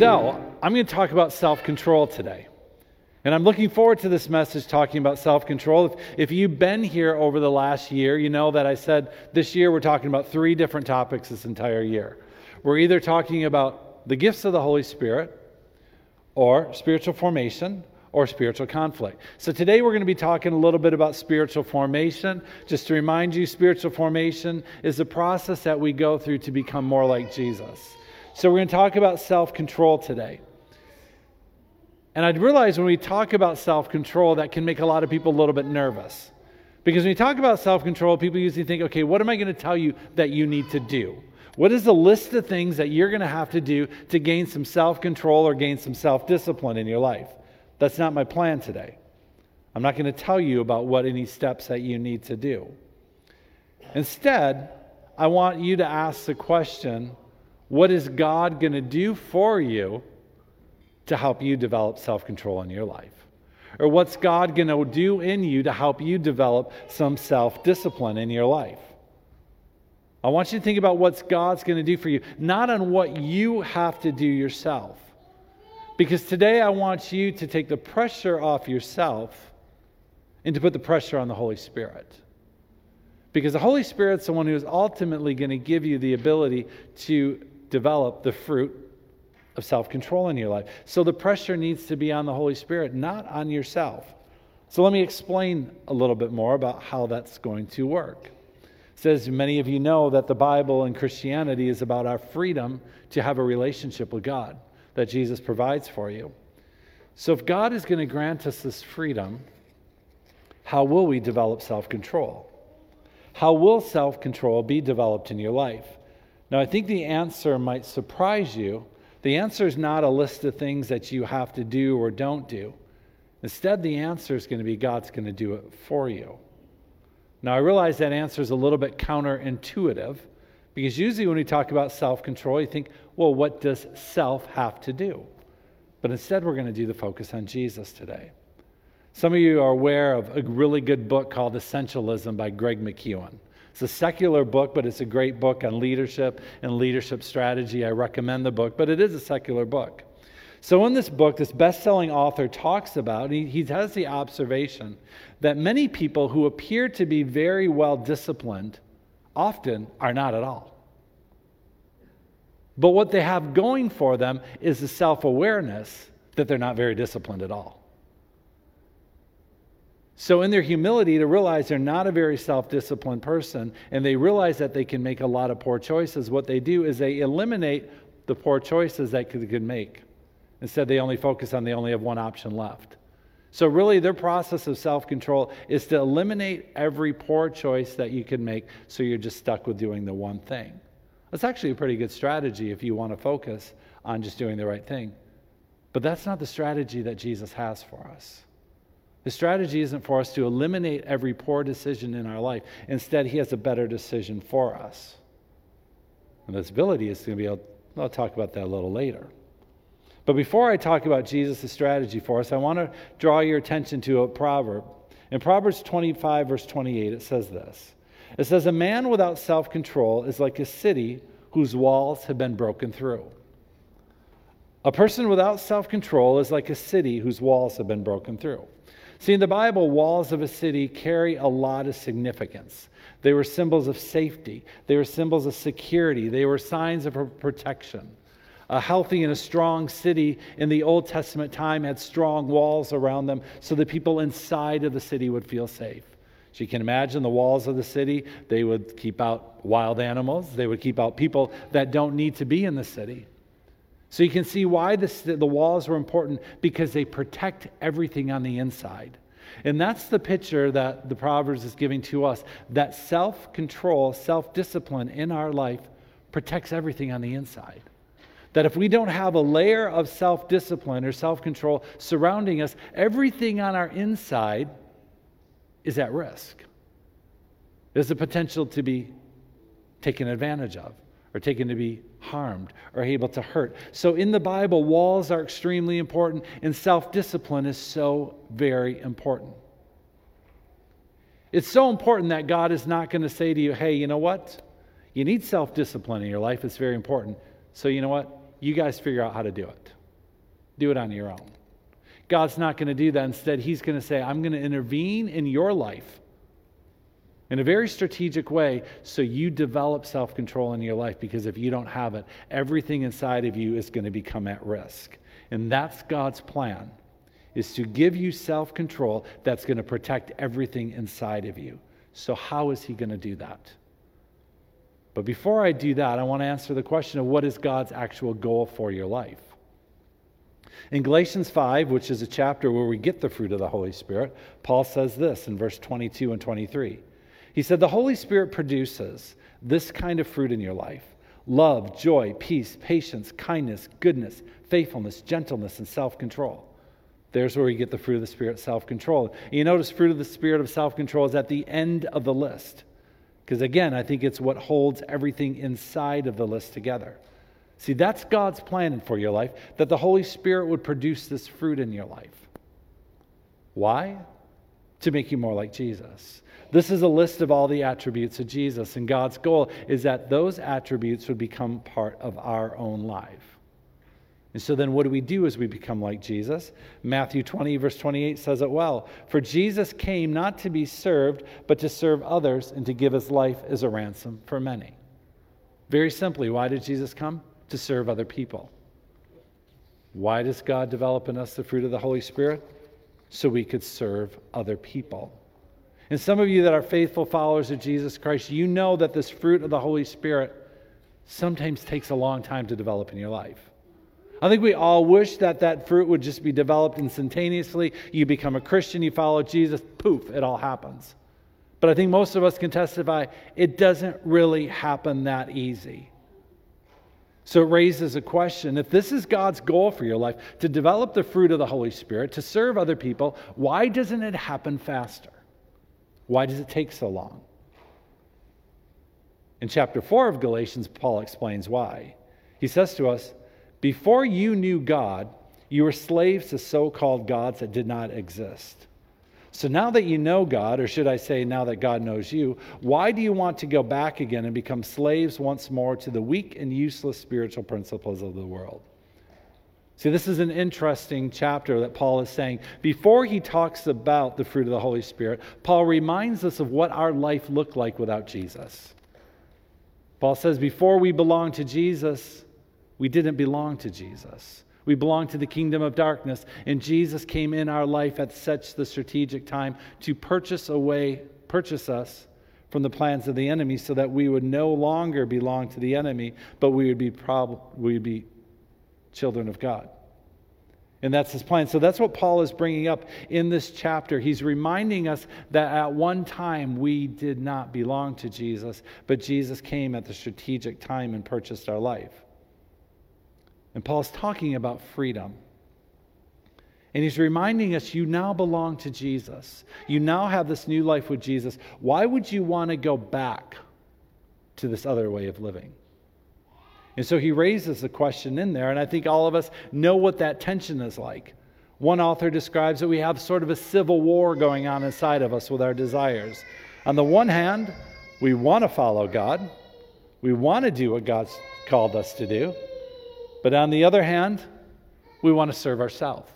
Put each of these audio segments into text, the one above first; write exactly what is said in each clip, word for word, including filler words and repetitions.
So, I'm going to talk about self-control today. And I'm looking forward to this message talking about self-control. If, if you've been here over the last year, you know that I said this year we're talking about three different topics this entire year. We're either talking about the gifts of the Holy Spirit, or spiritual formation, or spiritual conflict. So today we're going to be talking a little bit about spiritual formation. Just to remind you, spiritual formation is the process that we go through to become more like Jesus. So we're going to talk about self-control today. And I realize when we talk about self-control, that can make a lot of people a little bit nervous. Because when you talk about self-control, people usually think, okay, what am I going to tell you that you need to do? What is the list of things that you're going to have to do to gain some self-control or gain some self-discipline in your life? That's not my plan today. I'm not going to tell you about what any steps that you need to do. Instead, I want you to ask the question, what is God going to do for you to help you develop self-control in your life? Or what's God going to do in you to help you develop some self-discipline in your life? I want you to think about what God's going to do for you, not on what you have to do yourself. Because today I want you to take the pressure off yourself and to put the pressure on the Holy Spirit. Because the Holy Spirit's the one who is ultimately going to give you the ability to develop the fruit of self-control in your life. So the pressure needs to be on the Holy Spirit, not on yourself. So let me explain a little bit more about how that's going to work. It says, many of you know that the Bible and Christianity is about our freedom to have a relationship with God that Jesus provides for you. So if God is going to grant us this freedom, how will we develop self-control? How will self-control be developed in your life? Now, I think the answer might surprise you. The answer is not a list of things that you have to do or don't do. Instead, the answer is going to be God's going to do it for you. Now, I realize that answer is a little bit counterintuitive, because usually when we talk about self-control, you think, well, what does self have to do? But instead, we're going to do the focus on Jesus today. Some of you are aware of a really good book called Essentialism by Greg McKeown. It's a secular book, but it's a great book on leadership and leadership strategy. I recommend the book, but it is a secular book. So in this book, this best-selling author talks about, he, he has the observation that many people who appear to be very well-disciplined often are not at all. But what they have going for them is the self-awareness that they're not very disciplined at all. So in their humility, to realize they're not a very self-disciplined person, and they realize that they can make a lot of poor choices, what they do is they eliminate the poor choices that they could make. Instead, they only focus on they only have one option left. So really, their process of self-control is to eliminate every poor choice that you can make, so you're just stuck with doing the one thing. That's actually a pretty good strategy if you want to focus on just doing the right thing. But that's not the strategy that Jesus has for us. The strategy isn't for us to eliminate every poor decision in our life. Instead, he has a better decision for us. And this ability is going to be, I'll, I'll talk about that a little later. But before I talk about Jesus' strategy for us, I want to draw your attention to a proverb. In Proverbs twenty-five, verse twenty-eight, it says this. It says, a man without self-control is like a city whose walls have been broken through. A person without self-control is like a city whose walls have been broken through. See, in the Bible, walls of a city carry a lot of significance. They were symbols of safety. They were symbols of security. They were signs of protection. A healthy and a strong city in the Old Testament time had strong walls around them so the people inside of the city would feel safe. So you can imagine the walls of the city, they would keep out wild animals. They would keep out people that don't need to be in the city. So you can see why this, the walls were important, because they protect everything on the inside. And that's the picture that the Proverbs is giving to us, that self-control, self-discipline in our life protects everything on the inside. That if we don't have a layer of self-discipline or self-control surrounding us, everything on our inside is at risk. There's a potential to be taken advantage of, or taken to be harmed, or able to hurt. So in the Bible, walls are extremely important, and self-discipline is so very important. It's so important that God is not going to say to you, hey, you know what? You need self-discipline in your life. It's very important. So you know what? you guys figure out how to do it. Do it on your own. God's not going to do that. Instead, he's going to say, I'm going to intervene in your life in a very strategic way so you develop self-control in your life, because if you don't have it, everything inside of you is going to become at risk. And that's God's plan, is to give you self-control that's going to protect everything inside of you. So how is he going to do that? But before I do that, I want to answer the question of what is God's actual goal for your life? In Galatians five, which is a chapter where we get the fruit of the Holy Spirit, Paul says this in verse twenty-two and twenty-three. He said, the Holy Spirit produces this kind of fruit in your life: love, joy, peace, patience, kindness, goodness, faithfulness, gentleness, and self-control. There's where we get the fruit of the Spirit, self-control. You notice fruit of the Spirit of self-control is at the end of the list. Because again, I think it's what holds everything inside of the list together. See, that's God's plan for your life, that the Holy Spirit would produce this fruit in your life. Why? To make you more like Jesus. This is a list of all the attributes of Jesus, and God's goal is that those attributes would become part of our own life. And so then what do we do as we become like Jesus? Matthew twenty, verse twenty-eight says it well. For Jesus came not to be served, but to serve others and to give his life as a ransom for many. Very simply, why did Jesus come? To serve other people. Why does God develop in us the fruit of the Holy Spirit? So we could serve other people. And some of you that are faithful followers of Jesus Christ, you know that this fruit of the Holy Spirit sometimes takes a long time to develop in your life. I think we all wish that that fruit would just be developed instantaneously. You become a Christian, you follow Jesus, poof, it all happens. But I think most of us can testify it doesn't really happen that easy. So it raises a question. If this is God's goal for your life, to develop the fruit of the Holy Spirit, to serve other people, why doesn't it happen faster? Why does it take so long? In chapter four of Galatians, Paul explains why. He says to us, before you knew God, you were slaves to so-called gods that did not exist. So now that you know God, or should I say now that God knows you, why do you want to go back again and become slaves once more to the weak and useless spiritual principles of the world? See, this is an interesting chapter that Paul is saying. Before he talks about the fruit of the Holy Spirit, Paul reminds us of what our life looked like without Jesus. Paul says, before we belonged to Jesus, we didn't belong to Jesus. We belonged to the kingdom of darkness, and Jesus came in our life at such the strategic time to purchase away, purchase us from the plans of the enemy so that we would no longer belong to the enemy, but we would be prob- we would be children of God. And that's his plan. So that's what Paul is bringing up in this chapter. He's reminding us that at one time we did not belong to Jesus, but Jesus came at the strategic time and purchased our life. And Paul's talking about freedom. And he's reminding us, you now belong to Jesus. You now have this new life with Jesus. Why would you want to go back to this other way of living? And so he raises the question in there, and I think all of us know what that tension is like. One author describes that we have sort of a civil war going on inside of us with our desires. On the one hand, we want to follow God. We want to do what God's called us to do. But on the other hand, we want to serve ourselves.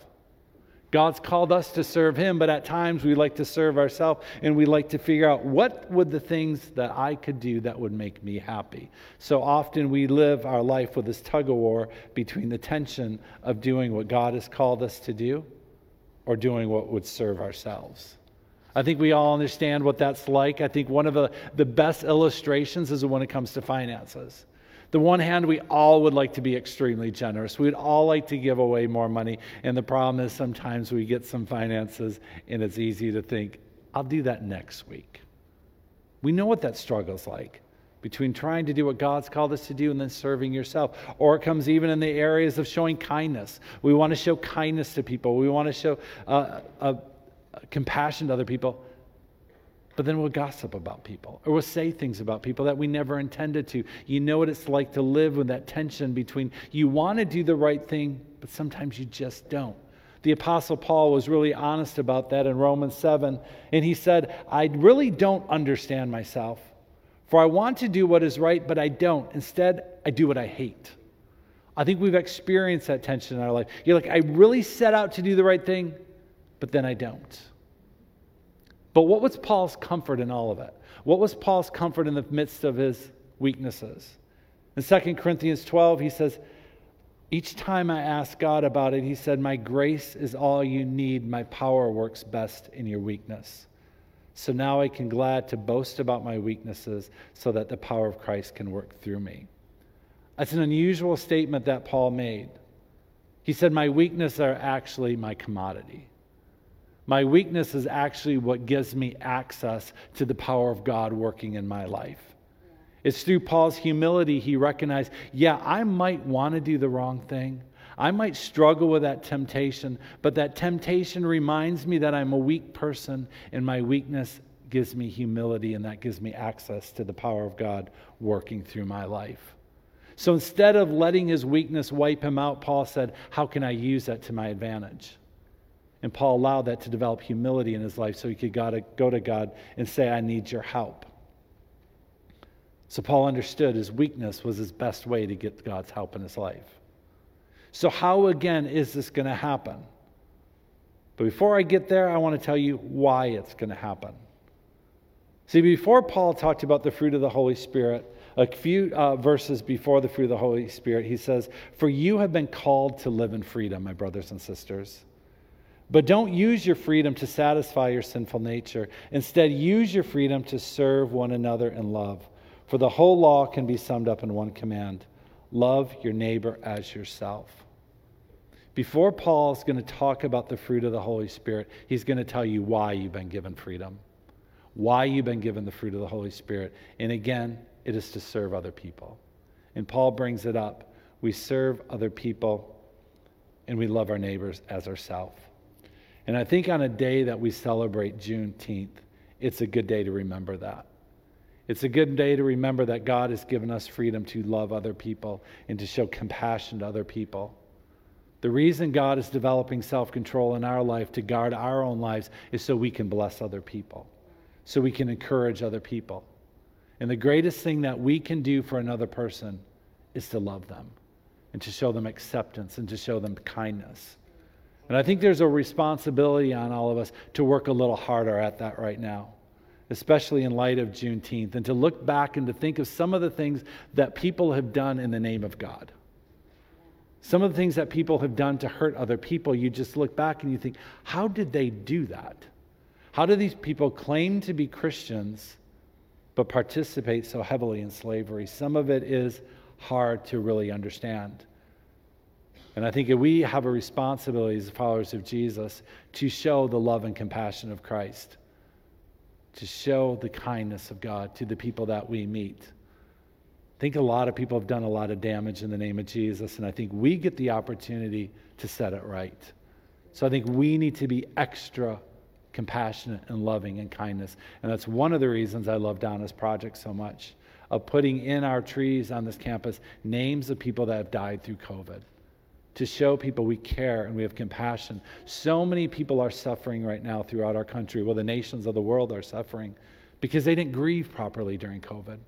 God's called us to serve him, but at times we like to serve ourselves, and we like to figure out what would the things that I could do that would make me happy. So often we live our life with this tug-of-war between the tension of doing what God has called us to do or doing what would serve ourselves. I think we all understand what that's like. I think one of the, the best illustrations is when it comes to finances. The one hand, we all would like to be extremely generous. We'd all like to give away more money. And the problem is sometimes we get some finances and it's easy to think, I'll do that next week. We know what that struggle's like between trying to do what God's called us to do and then serving yourself. Or it comes even in the areas of showing kindness. We want to show kindness to people. We want to show uh, uh, compassion to other people. But then we'll gossip about people, or we'll say things about people that we never intended to. You know what it's like to live with that tension between you want to do the right thing, but sometimes you just don't. The Apostle Paul was really honest about that in Romans seven, and he said, I really don't understand myself, for I want to do what is right, but I don't. Instead, I do what I hate. I think we've experienced that tension in our life. You're like, I really set out to do the right thing, but then I don't. But what was Paul's comfort in all of it? What was Paul's comfort in the midst of his weaknesses? In Second Corinthians twelve, he says, each time I asked God about it, he said, my grace is all you need. My power works best in your weakness. So now I can glad to boast about my weaknesses so that the power of Christ can work through me. That's an unusual statement that Paul made. He said, my weaknesses are actually my commodity. My weakness is actually what gives me access to the power of God working in my life. It's through Paul's humility he recognized, yeah, I might want to do the wrong thing. I might struggle with that temptation, but that temptation reminds me that I'm a weak person, and my weakness gives me humility, and that gives me access to the power of God working through my life. So instead of letting his weakness wipe him out, Paul said, how can I use that to my advantage? And Paul allowed that to develop humility in his life so he could go to God and say, I need your help. So Paul understood his weakness was his best way to get God's help in his life. So how, again, is this going to happen? But before I get there, I want to tell you why it's going to happen. See, before Paul talked about the fruit of the Holy Spirit, a few uh, verses before the fruit of the Holy Spirit, he says, for you have been called to live in freedom, my brothers and sisters. But don't use your freedom to satisfy your sinful nature. Instead, use your freedom to serve one another in love. For the whole law can be summed up in one command. Love your neighbor as yourself. Before Paul is going to talk about the fruit of the Holy Spirit, he's going to tell you why you've been given freedom. Why you've been given the fruit of the Holy Spirit. And again, it is to serve other people. And Paul brings it up. We serve other people and we love our neighbors as ourselves. And I think on a day that we celebrate Juneteenth, it's a good day to remember that. It's a good day to remember that God has given us freedom to love other people and to show compassion to other people. The reason God is developing self-control in our life to guard our own lives is so we can bless other people, so we can encourage other people. And the greatest thing that we can do for another person is to love them and to show them acceptance and to show them kindness. And I think there's a responsibility on all of us to work a little harder at that right now, especially in light of Juneteenth, and to look back and to think of some of the things that people have done in the name of God. Some of the things that people have done to hurt other people, you just look back and you think, how did they do that? How do these people claim to be Christians but participate so heavily in slavery? Some of it is hard to really understand. And I think we have a responsibility as followers of Jesus to show the love and compassion of Christ, to show the kindness of God to the people that we meet. I think a lot of people have done a lot of damage in the name of Jesus, and I think we get the opportunity to set it right. So I think we need to be extra compassionate and loving and kindness. And that's one of the reasons I love Donna's project so much, of putting in our trees on this campus names of people that have died through COVID, to show people we care and we have compassion. So many people are suffering right now throughout our country. Well, the nations of the world are suffering because they didn't grieve properly during COVID.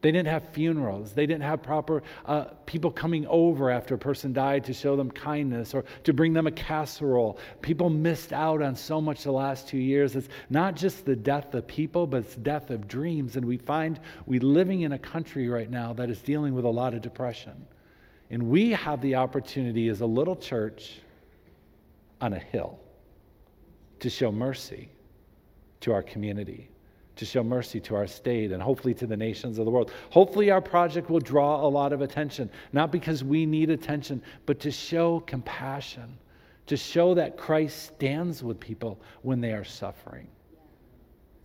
They didn't have funerals. They didn't have proper uh, people coming over after a person died to show them kindness or to bring them a casserole. People missed out on so much the last two years. It's not just the death of people, but it's death of dreams. And we find we're living in a country right now that is dealing with a lot of depression. And we have the opportunity as a little church on a hill to show mercy to our community, to show mercy to our state, and hopefully to the nations of the world. Hopefully our project will draw a lot of attention, not because we need attention, but to show compassion, to show that Christ stands with people when they are suffering.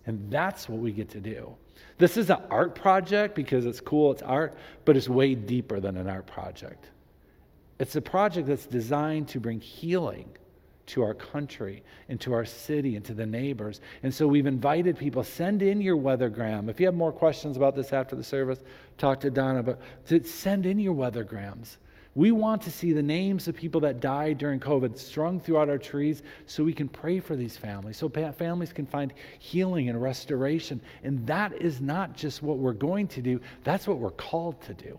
And that's what we get to do. This is an art project because it's cool, it's art, but it's way deeper than an art project. It's a project that's designed to bring healing to our country and to our city and to the neighbors. And so we've invited people, send in your weathergram. If you have more questions about this after the service, talk to Donna, but send in your weathergrams. We want to see the names of people that died during COVID strung throughout our trees so we can pray for these families, so families can find healing and restoration. And that is not just what we're going to do. That's what we're called to do.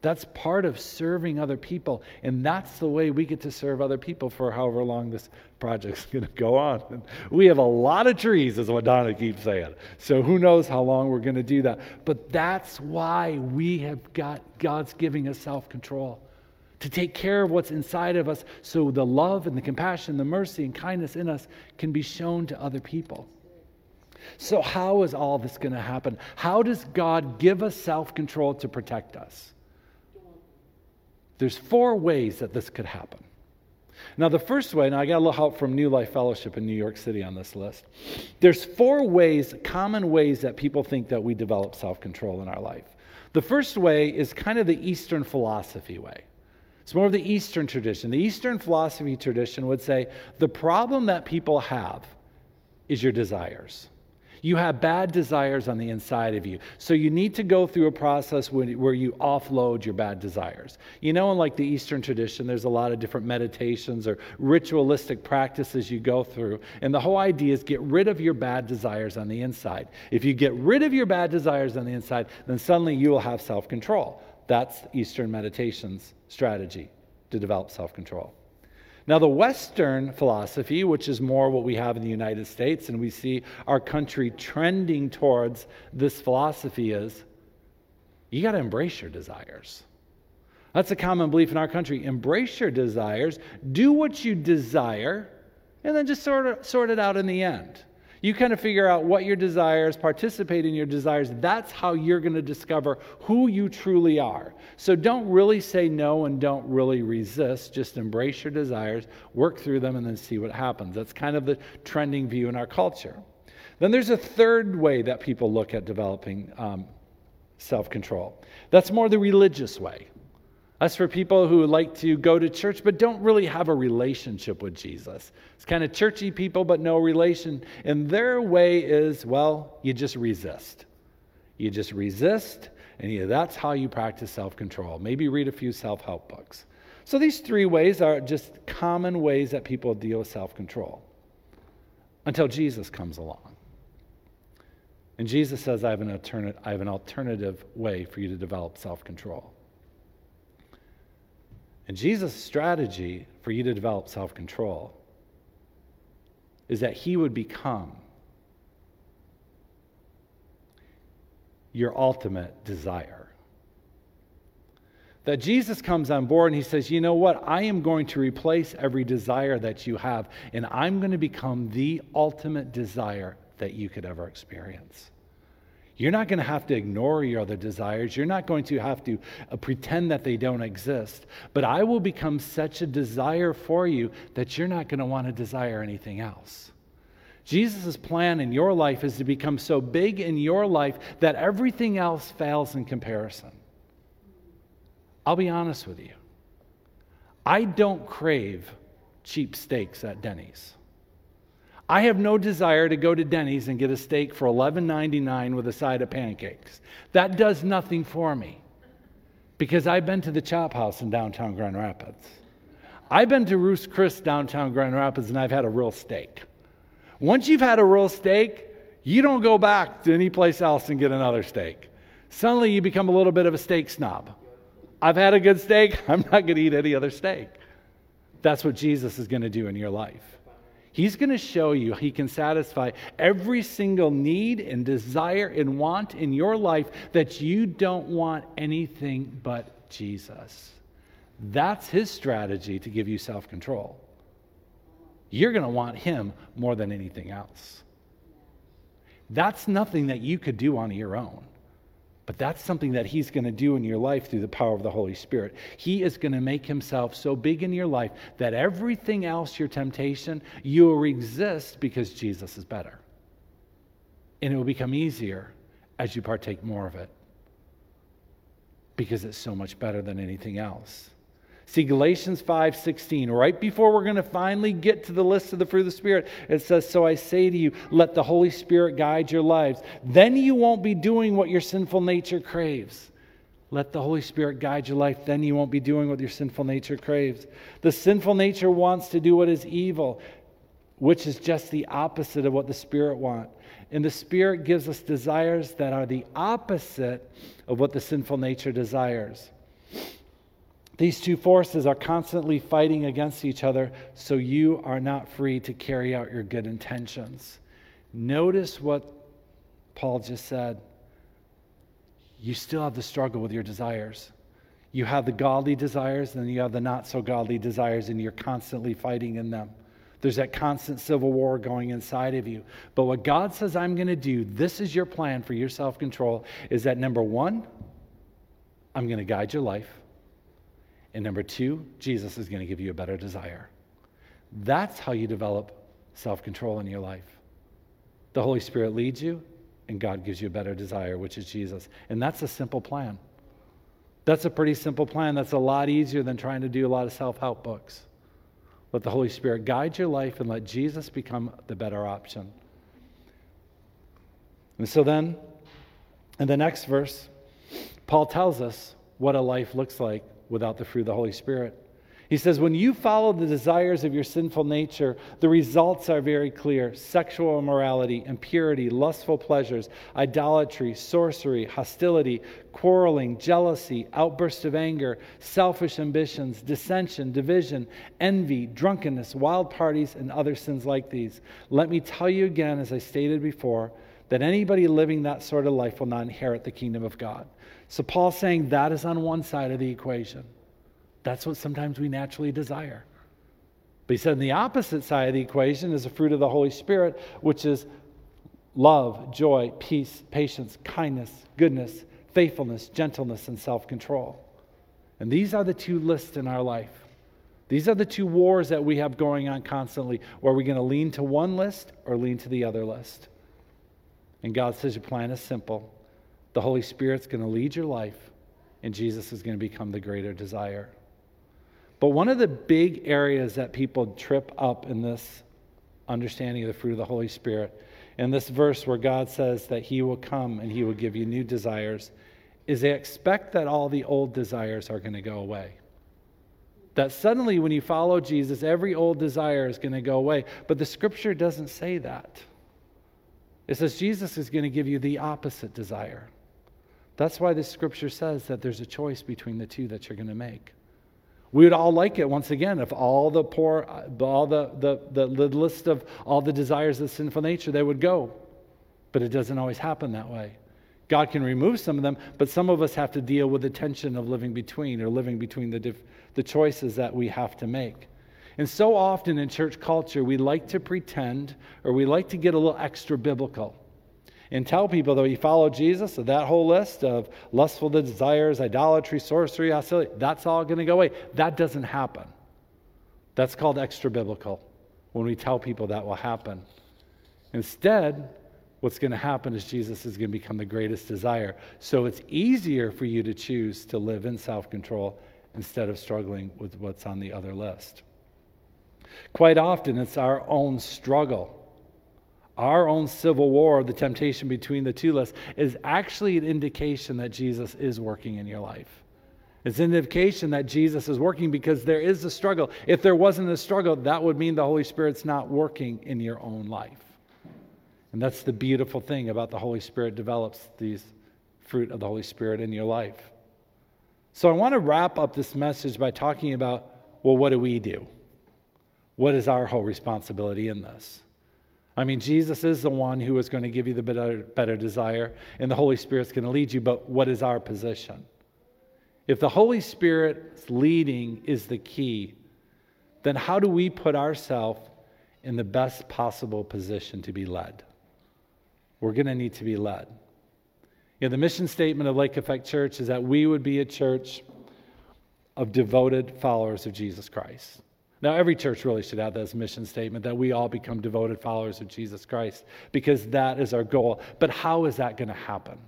That's part of serving other people, and that's the way we get to serve other people for however long this project's going to go on. And we have a lot of trees, is what Donna keeps saying, so who knows how long we're going to do that. But that's why we have got God's giving us self-control, to take care of what's inside of us so the love and the compassion, the mercy and kindness in us can be shown to other people. So how is all this going to happen? How does God give us self-control to protect us? There's four ways that this could happen. Now, the first way, now I got a little help from New Life Fellowship in New York City on this list. There's four ways, common ways that people think that we develop self-control in our life. The first way is kind of the Eastern philosophy way. It's more of the Eastern tradition. The Eastern philosophy tradition would say the problem that people have is your desires. You have bad desires on the inside of you. So you need to go through a process where you offload your bad desires. You know, in like the Eastern tradition, there's a lot of different meditations or ritualistic practices you go through. And the whole idea is get rid of your bad desires on the inside. If you get rid of your bad desires on the inside, then suddenly you will have self-control. That's Eastern meditation's strategy to develop self-control. Now, the Western philosophy, which is more what we have in the United States, and we see our country trending towards this philosophy, is you got to embrace your desires. That's a common belief in our country. Embrace your desires, do what you desire, and then just sort of sort it out in the end. You kind of figure out what your desires, participate in your desires. That's how you're going to discover who you truly are. So don't really say no and don't really resist. Just embrace your desires, work through them, and then see what happens. That's kind of the trending view in our culture. Then there's a third way that people look at developing um, self-control. That's more the religious way. That's for people who like to go to church but don't really have a relationship with Jesus. It's kind of churchy people but no relation. And their way is, well, you just resist. You just resist, and you, that's how you practice self-control. Maybe read a few self-help books. So these three ways are just common ways that people deal with self-control until Jesus comes along. And Jesus says, I have an alternative, I have an alternative way for you to develop self-control. And Jesus' strategy for you to develop self-control is that he would become your ultimate desire. That Jesus comes on board and he says, you know what? I am going to replace every desire that you have, and I'm going to become the ultimate desire that you could ever experience. You're not going to have to ignore your other desires. You're not going to have to uh, pretend that they don't exist. But I will become such a desire for you that you're not going to want to desire anything else. Jesus' plan in your life is to become so big in your life that everything else fails in comparison. I'll be honest with you. I don't crave cheap steaks at Denny's. I have no desire to go to Denny's and get a steak for eleven ninety-nine with a side of pancakes. That does nothing for me, because I've been to the Chop House in downtown Grand Rapids. I've been to Ruth's Chris downtown Grand Rapids, and I've had a real steak. Once you've had a real steak, you don't go back to any place else and get another steak. Suddenly you become a little bit of a steak snob. I've had a good steak. I'm not going to eat any other steak. That's what Jesus is going to do in your life. He's going to show you he can satisfy every single need and desire and want in your life, that you don't want anything but Jesus. That's his strategy to give you self-control. You're going to want him more than anything else. That's nothing that you could do on your own. But that's something that he's going to do in your life through the power of the Holy Spirit. He is going to make himself so big in your life that everything else, your temptation, you will resist, because Jesus is better. And it will become easier as you partake more of it, because it's so much better than anything else. See, Galatians five sixteen, right before we're going to finally get to the list of the fruit of the Spirit, it says, so I say to you, let the Holy Spirit guide your lives. Then you won't be doing what your sinful nature craves. Let the Holy Spirit guide your life. Then you won't be doing what your sinful nature craves. The sinful nature wants to do what is evil, which is just the opposite of what the Spirit wants. And the Spirit gives us desires that are the opposite of what the sinful nature desires. These two forces are constantly fighting against each other, so you are not free to carry out your good intentions. Notice what Paul just said. You still have the struggle with your desires. You have the godly desires, and then you have the not-so-godly desires, and you're constantly fighting in them. There's that constant civil war going inside of you. But what God says, I'm going to do, this is your plan for your self-control, is that number one, I'm going to guide your life. And number two, Jesus is going to give you a better desire. That's how you develop self-control in your life. The Holy Spirit leads you, and God gives you a better desire, which is Jesus. And that's a simple plan. That's a pretty simple plan. That's a lot easier than trying to do a lot of self-help books. Let the Holy Spirit guide your life and let Jesus become the better option. And so then, in the next verse, Paul tells us what a life looks like without the fruit of the Holy Spirit. He says, when you follow the desires of your sinful nature, the results are very clear. Sexual immorality, impurity, lustful pleasures, idolatry, sorcery, hostility, quarreling, jealousy, outbursts of anger, selfish ambitions, dissension, division, envy, drunkenness, wild parties, and other sins like these. Let me tell you again, as I stated before, that anybody living that sort of life will not inherit the kingdom of God. So Paul's saying that is on one side of the equation. That's what sometimes we naturally desire. But he said on the opposite side of the equation is the fruit of the Holy Spirit, which is love, joy, peace, patience, kindness, goodness, faithfulness, gentleness, and self-control. And these are the two lists in our life. These are the two wars that we have going on constantly. Are we going to lean to one list or lean to the other list? And God says your plan is simple. The Holy Spirit's going to lead your life, and Jesus is going to become the greater desire. But one of the big areas that people trip up in this understanding of the fruit of the Holy Spirit, in this verse where God says that he will come and he will give you new desires, is they expect that all the old desires are going to go away. That suddenly when you follow Jesus, every old desire is going to go away. But the scripture doesn't say that. It says Jesus is going to give you the opposite desire. That's why the scripture says that there's a choice between the two that you're going to make. We would all like it, once again, if all the poor, all the, the, the list of all the desires of sinful nature, they would go. But it doesn't always happen that way. God can remove some of them, but some of us have to deal with the tension of living between or living between the, diff, the choices that we have to make. And so often in church culture, we like to pretend or we like to get a little extra biblical and tell people that you follow Jesus, so that whole list of lustful desires, idolatry, sorcery, hostility, that's all going to go away. That doesn't happen. That's called extra biblical when we tell people that will happen. Instead, what's going to happen is Jesus is going to become the greatest desire. So it's easier for you to choose to live in self-control instead of struggling with what's on the other list. Quite often, it's our own struggle. Our own civil war, the temptation between the two lists, is actually an indication that Jesus is working in your life. It's an indication that Jesus is working because there is a struggle. If there wasn't a struggle, that would mean the Holy Spirit's not working in your own life. And that's the beautiful thing about the Holy Spirit develops these fruit of the Holy Spirit in your life. So I want to wrap up this message by talking about, well, what do we do? What is our whole responsibility in this? I mean, Jesus is the one who is going to give you the better, better desire, and the Holy Spirit's going to lead you, but what is our position? If the Holy Spirit's leading is the key, then how do we put ourselves in the best possible position to be led? We're going to need to be led. You know, the mission statement of Lake Effect Church is that we would be a church of devoted followers of Jesus Christ. Now, every church really should have this mission statement that we all become devoted followers of Jesus Christ because that is our goal. But how is that going to happen?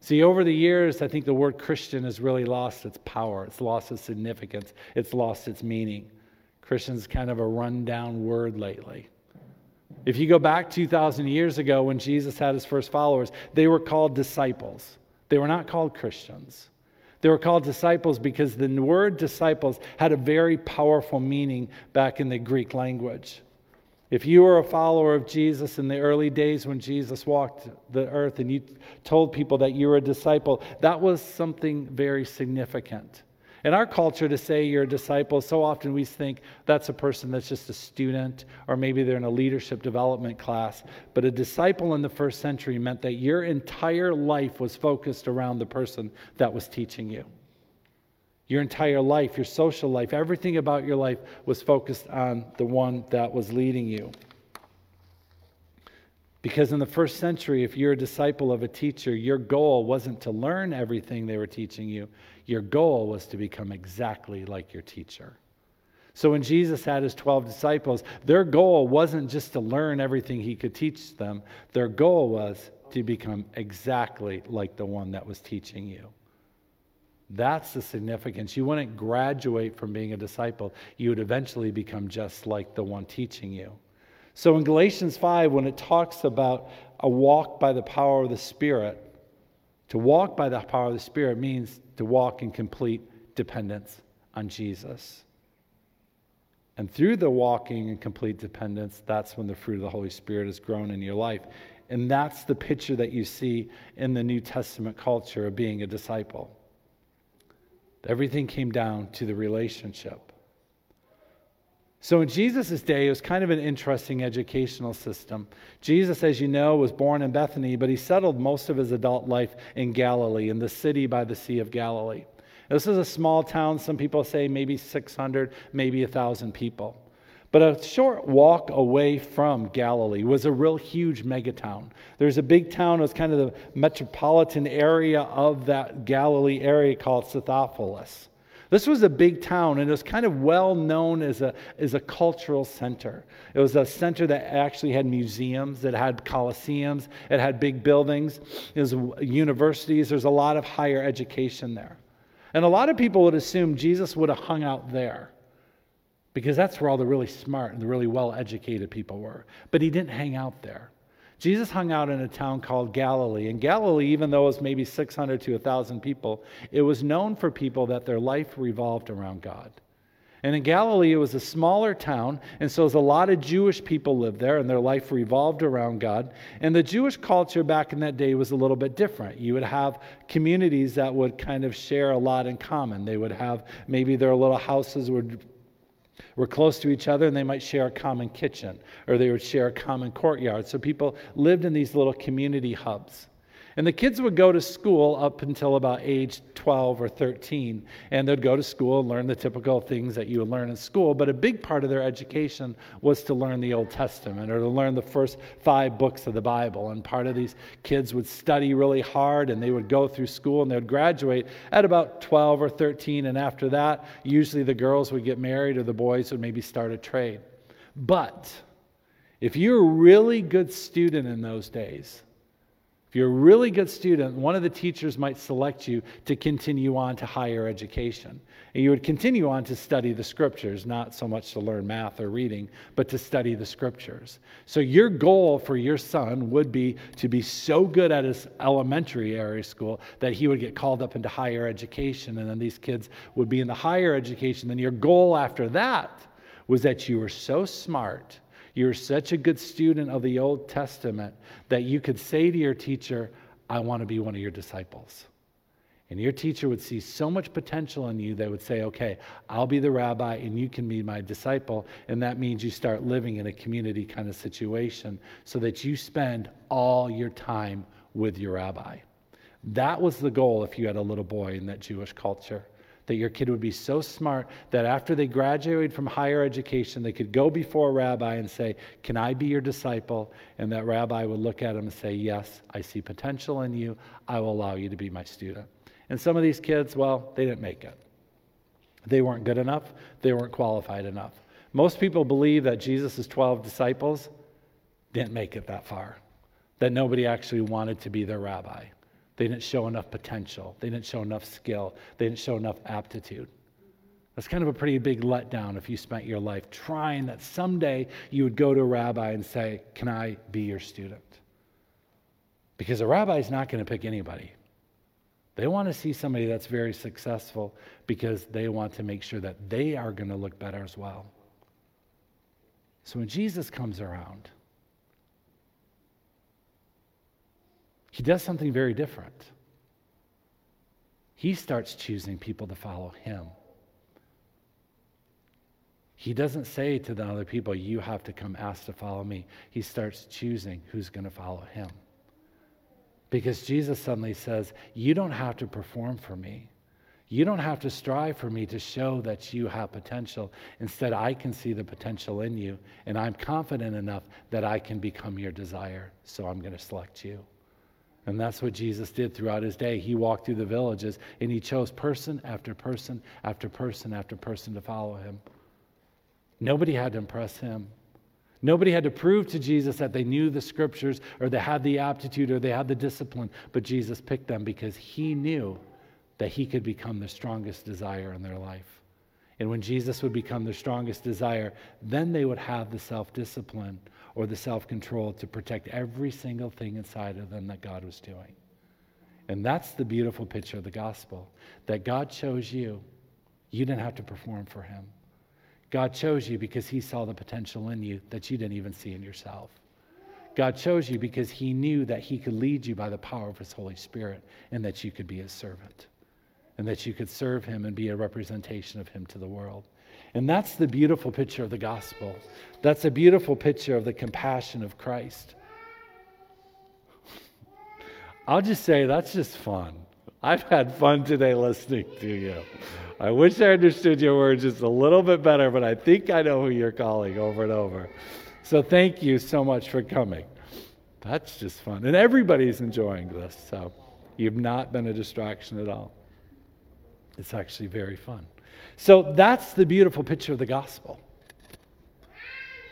See, over the years, I think the word Christian has really lost its power. It's lost its significance. It's lost its meaning. Christian's kind of a run-down word lately. If you go back two thousand years ago when Jesus had his first followers, they were called disciples. They were not called Christians. They were called disciples because the word disciples had a very powerful meaning back in the Greek language. If you were a follower of Jesus in the early days when Jesus walked the earth and you told people that you were a disciple, that was something very significant. In our culture, to say you're a disciple, so often we think that's a person that's just a student, or maybe they're in a leadership development class. But a disciple in the first century meant that your entire life was focused around the person that was teaching you. Your entire life, your social life, everything about your life was focused on the one that was leading you. Because in the first century, if you're a disciple of a teacher, your goal wasn't to learn everything they were teaching you. Your goal was to become exactly like your teacher. So when Jesus had his twelve disciples, their goal wasn't just to learn everything he could teach them. Their goal was to become exactly like the one that was teaching you. That's the significance. You wouldn't graduate from being a disciple. You would eventually become just like the one teaching you. So in Galatians five, when it talks about a walk by the power of the Spirit, to walk by the power of the Spirit means to walk in complete dependence on Jesus. And through the walking in complete dependence, that's when the fruit of the Holy Spirit is grown in your life. And that's the picture that you see in the New Testament culture of being a disciple. Everything came down to the relationship. So in Jesus' day, it was kind of an interesting educational system. Jesus, as you know, was born in Bethany, but he settled most of his adult life in Galilee, in the city by the Sea of Galilee. This is a small town. Some people say maybe six hundred, maybe one thousand people. But a short walk away from Galilee was a real huge megatown. There's a big town that was kind of the metropolitan area of that Galilee area called Scythopolis. This was a big town, and it was kind of well known as a, as a cultural center. It was a center that actually had museums, it had colosseums, it had big buildings, it was universities. There's a lot of higher education there. And a lot of people would assume Jesus would have hung out there because that's where all the really smart and the really well-educated people were. But he didn't hang out there. Jesus hung out in a town called Galilee. And Galilee, even though it was maybe six hundred to one thousand people, it was known for people that their life revolved around God. And in Galilee, it was a smaller town, and so there's a lot of Jewish people lived there, and their life revolved around God. And the Jewish culture back in that day was a little bit different. You would have communities that would kind of share a lot in common. They would have, maybe their little houses were were close to each other, and they might share a common kitchen, or they would share a common courtyard. So people lived in these little community hubs. And the kids would go to school up until about age twelve or thirteen, and they'd go to school and learn the typical things that you would learn in school, but a big part of their education was to learn the Old Testament, or to learn the first five books of the Bible. And part of these kids would study really hard, and they would go through school, and they would graduate at about twelve or thirteen, and after that, usually the girls would get married, or the boys would maybe start a trade. But if you're a really good student in those days, if you're a really good student, one of the teachers might select you to continue on to higher education. And you would continue on to study the scriptures, not so much to learn math or reading, but to study the scriptures. So your goal for your son would be to be so good at his elementary area school that he would get called up into higher education, and then these kids would be in the higher education. Then your goal after that was that you were so smart, you're such a good student of the Old Testament that you could say to your teacher, I want to be one of your disciples. And your teacher would see so much potential in you, they would say, okay, I'll be the rabbi and you can be my disciple. And that means you start living in a community kind of situation so that you spend all your time with your rabbi. That was the goal if you had a little boy in that Jewish culture. That your kid would be so smart that after they graduated from higher education, they could go before a rabbi and say, can I be your disciple? And that rabbi would look at him and say, yes, I see potential in you. I will allow you to be my student. And some of these kids, well, they didn't make it. They weren't good enough. They weren't qualified enough. Most people believe that Jesus' twelve disciples didn't make it that far, that nobody actually wanted to be their rabbi. They didn't show enough potential. They didn't show enough skill. They didn't show enough aptitude. That's kind of a pretty big letdown if you spent your life trying that someday you would go to a rabbi and say, can I be your student? Because a rabbi is not going to pick anybody. They want to see somebody that's very successful because they want to make sure that they are going to look better as well. So when Jesus comes around, he does something very different. He starts choosing people to follow him. He doesn't say to the other people, you have to come ask to follow me. He starts choosing who's going to follow him. Because Jesus suddenly says, you don't have to perform for me. You don't have to strive for me to show that you have potential. Instead, I can see the potential in you, and I'm confident enough that I can become your desire, so I'm going to select you. And that's what Jesus did throughout his day. He walked through the villages, and he chose person after person after person after person to follow him. Nobody had to impress him. Nobody had to prove to Jesus that they knew the scriptures or they had the aptitude or they had the discipline, but Jesus picked them because he knew that he could become the strongest desire in their life. And when Jesus would become their strongest desire, then they would have the self-discipline or the self-control to protect every single thing inside of them that God was doing. And that's the beautiful picture of the gospel, that God chose you. You didn't have to perform for him. God chose you because he saw the potential in you that you didn't even see in yourself. God chose you because he knew that he could lead you by the power of his Holy Spirit and that you could be his servant and that you could serve him and be a representation of him to the world. And that's the beautiful picture of the gospel. That's a beautiful picture of the compassion of Christ. I'll just say that's just fun. I've had fun today listening to you. I wish I understood your words just a little bit better, but I think I know who you're calling over and over. So thank you so much for coming. That's just fun. And everybody's enjoying this, so you've not been a distraction at all. It's actually very fun. So that's the beautiful picture of the gospel,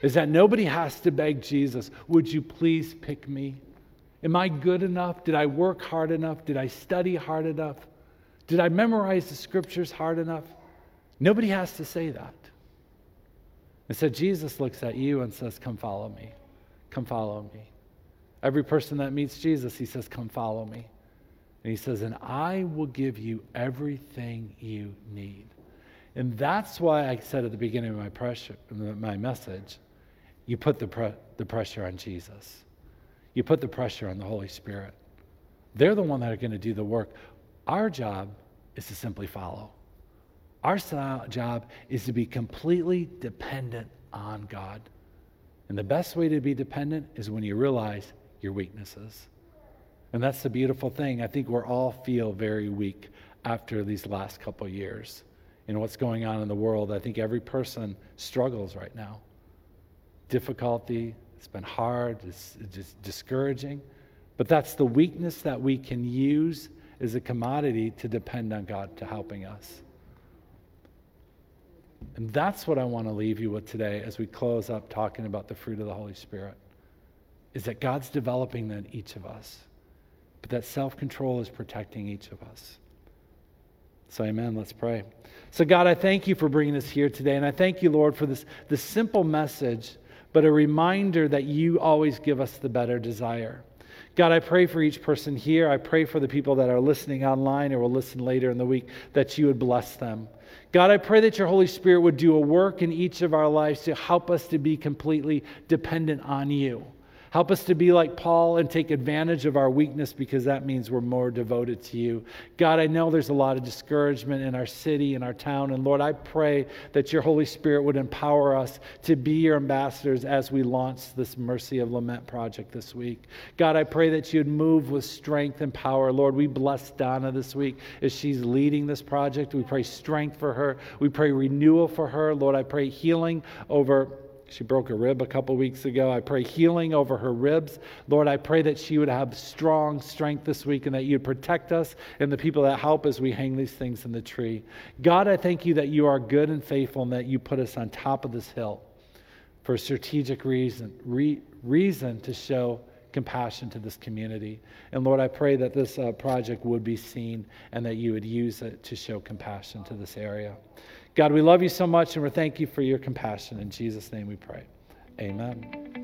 is that nobody has to beg Jesus, would you please pick me? Am I good enough? Did I work hard enough? Did I study hard enough? Did I memorize the scriptures hard enough? Nobody has to say that. And so Jesus looks at you and says, come follow me. Come follow me. Every person that meets Jesus, he says, come follow me. And he says, and I will give you everything you need. And that's why I said at the beginning of my pressure, my message, you put the pre- the pressure on Jesus. You put the pressure on the Holy Spirit. They're the one that are going to do the work. Our job is to simply follow. Our job is to be completely dependent on God. And the best way to be dependent is when you realize your weaknesses. And that's the beautiful thing. I think we all feel very weak after these last couple years. And what's going on in the world, I think every person struggles right now. Difficulty, it's been hard, it's just discouraging. But that's the weakness that we can use as a commodity to depend on God to helping us. And that's what I want to leave you with today as we close up talking about the fruit of the Holy Spirit, is that God's developing that in each of us, but that self-control is protecting each of us. So amen, let's pray. So God, I thank you for bringing us here today, and I thank you, Lord, for this, this simple message, but a reminder that you always give us the better desire. God, I pray for each person here. I pray for the people that are listening online or will listen later in the week, that you would bless them. God, I pray that your Holy Spirit would do a work in each of our lives to help us to be completely dependent on you. Help us to be like Paul and take advantage of our weakness, because that means we're more devoted to you. God, I know there's a lot of discouragement in our city, in our town, and Lord, I pray that your Holy Spirit would empower us to be your ambassadors as we launch this Mercy of Lament project this week. God, I pray that you'd move with strength and power. Lord, we bless Donna this week as she's leading this project. We pray strength for her. We pray renewal for her. Lord, I pray healing over... She broke a rib a couple weeks ago. I pray healing over her ribs. Lord, I pray that she would have strong strength this week and that you'd protect us and the people that help as we hang these things in the tree. God, I thank you that you are good and faithful and that you put us on top of this hill for a strategic reason, re- reason to show compassion to this community. And Lord, I pray that this uh, project would be seen and that you would use it to show compassion to this area. God, we love you so much, and we thank you for your compassion. In Jesus' name we pray. Amen.